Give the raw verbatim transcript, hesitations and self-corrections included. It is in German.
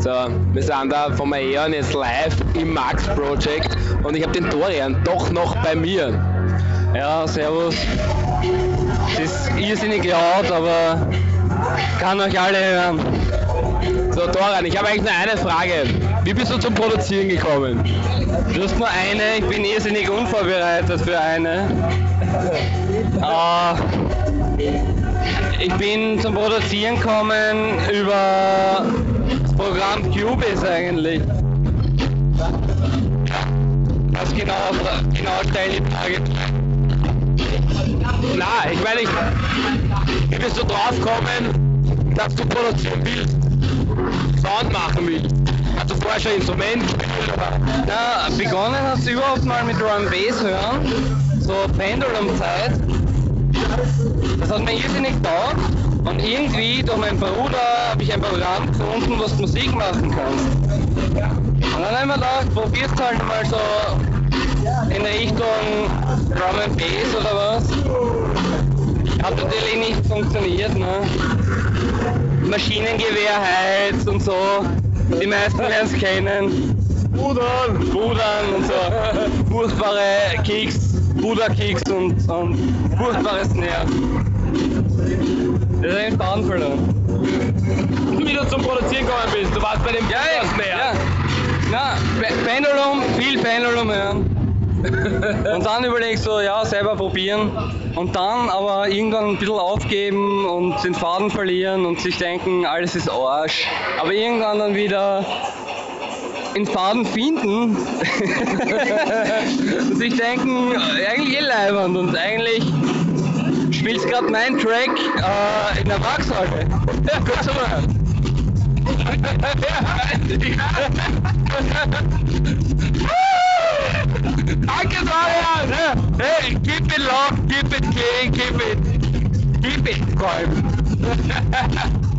So, wir sind da vom Aeon jetzt live im Max Project und ich habe den Dorian doch noch bei mir. Ja, servus. Das ist irrsinnig laut, aber kann euch alle... So, Dorian, ich habe eigentlich nur eine Frage. Wie bist du zum Produzieren gekommen? Du hast nur eine, ich bin irrsinnig unvorbereitet für eine. Uh, ich bin zum Produzieren gekommen über das Programm Cubase eigentlich. Das genau, genau stelle ich die Frage. Na, ich meine, ich, wie bist du drauf gekommen, dass du produzieren willst, Sound machen willst? Hast du vorher schon Instrument gespielt? Na, begonnen hast du überhaupt mal mit Drum and Bass hören. So Pendulum-Zeit, das hat mir irrsinnig getaugt und irgendwie durch meinen Bruder habe ich ein Programm gefunden, wo du Musik machen kannst. Und dann habe ich mir gedacht, probier's halt mal so in Richtung Drum and Bass oder was. Hat natürlich nicht funktioniert, ne? Maschinengewehr, Heiz und so, die meisten werden es kennen. Budern, Budern und so, furchtbare Kicks. Buddha-Keks und, und furchtbares Nerv. Das ist ein Faden verloren. Wie du zum Produzieren gekommen bist, du warst bei dem Buddhas Nerv. Ja, ja. Pendulum, viel Pendulum hören. Und dann überlegst du, ja, selber probieren. Und dann aber irgendwann ein bisschen aufgeben und den Faden verlieren und sich denken, alles ist Arsch. Aber irgendwann dann wieder den Faden finden und sich denken, eigentlich eh leibend und eigentlich spielst du gerade meinen Track äh, in der Wachshalle. Ja, kurz mal. Danke, Dorian! Hey, keep it long, keep it clean, keep it, keep it,